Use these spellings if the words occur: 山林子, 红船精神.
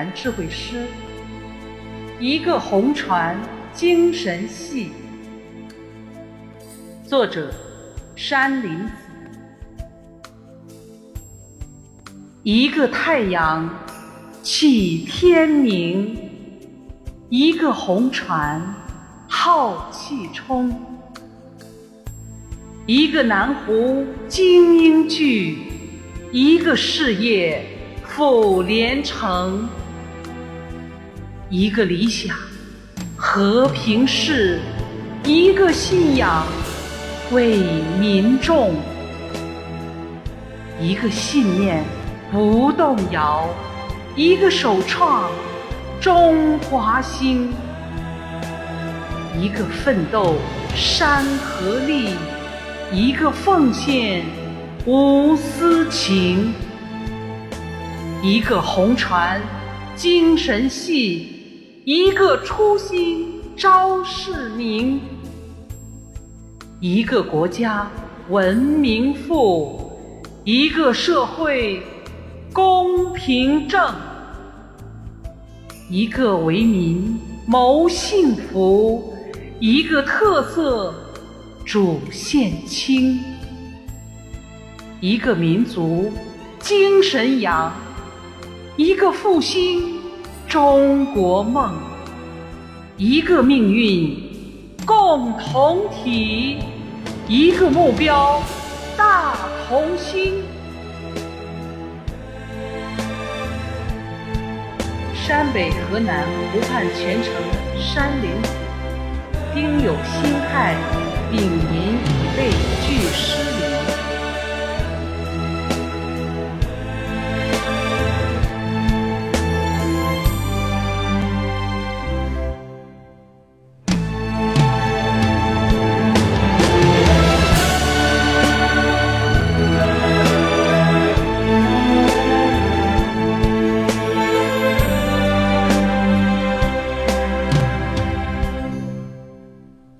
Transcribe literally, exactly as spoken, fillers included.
然智慧师，一个红船精神系，作者山林子。一个太阳起天明，一个红船浩气冲，一个南湖精英聚，一个事业辅连城，一个理想和平事，一个信仰为民众，一个信念不动摇，一个首创中华兴，一个奋斗山河力，一个奉献无私情，一个红船精神系，一个初心昭示明，一个国家文明富，一个社会公平正，一个为民谋幸福，一个特色主线清，一个民族精神扬，一个复兴中国梦，一个命运共同体，一个目标大同心。山北河南湖畔全城山林子，丁有辛亥，丙寅以备具诗。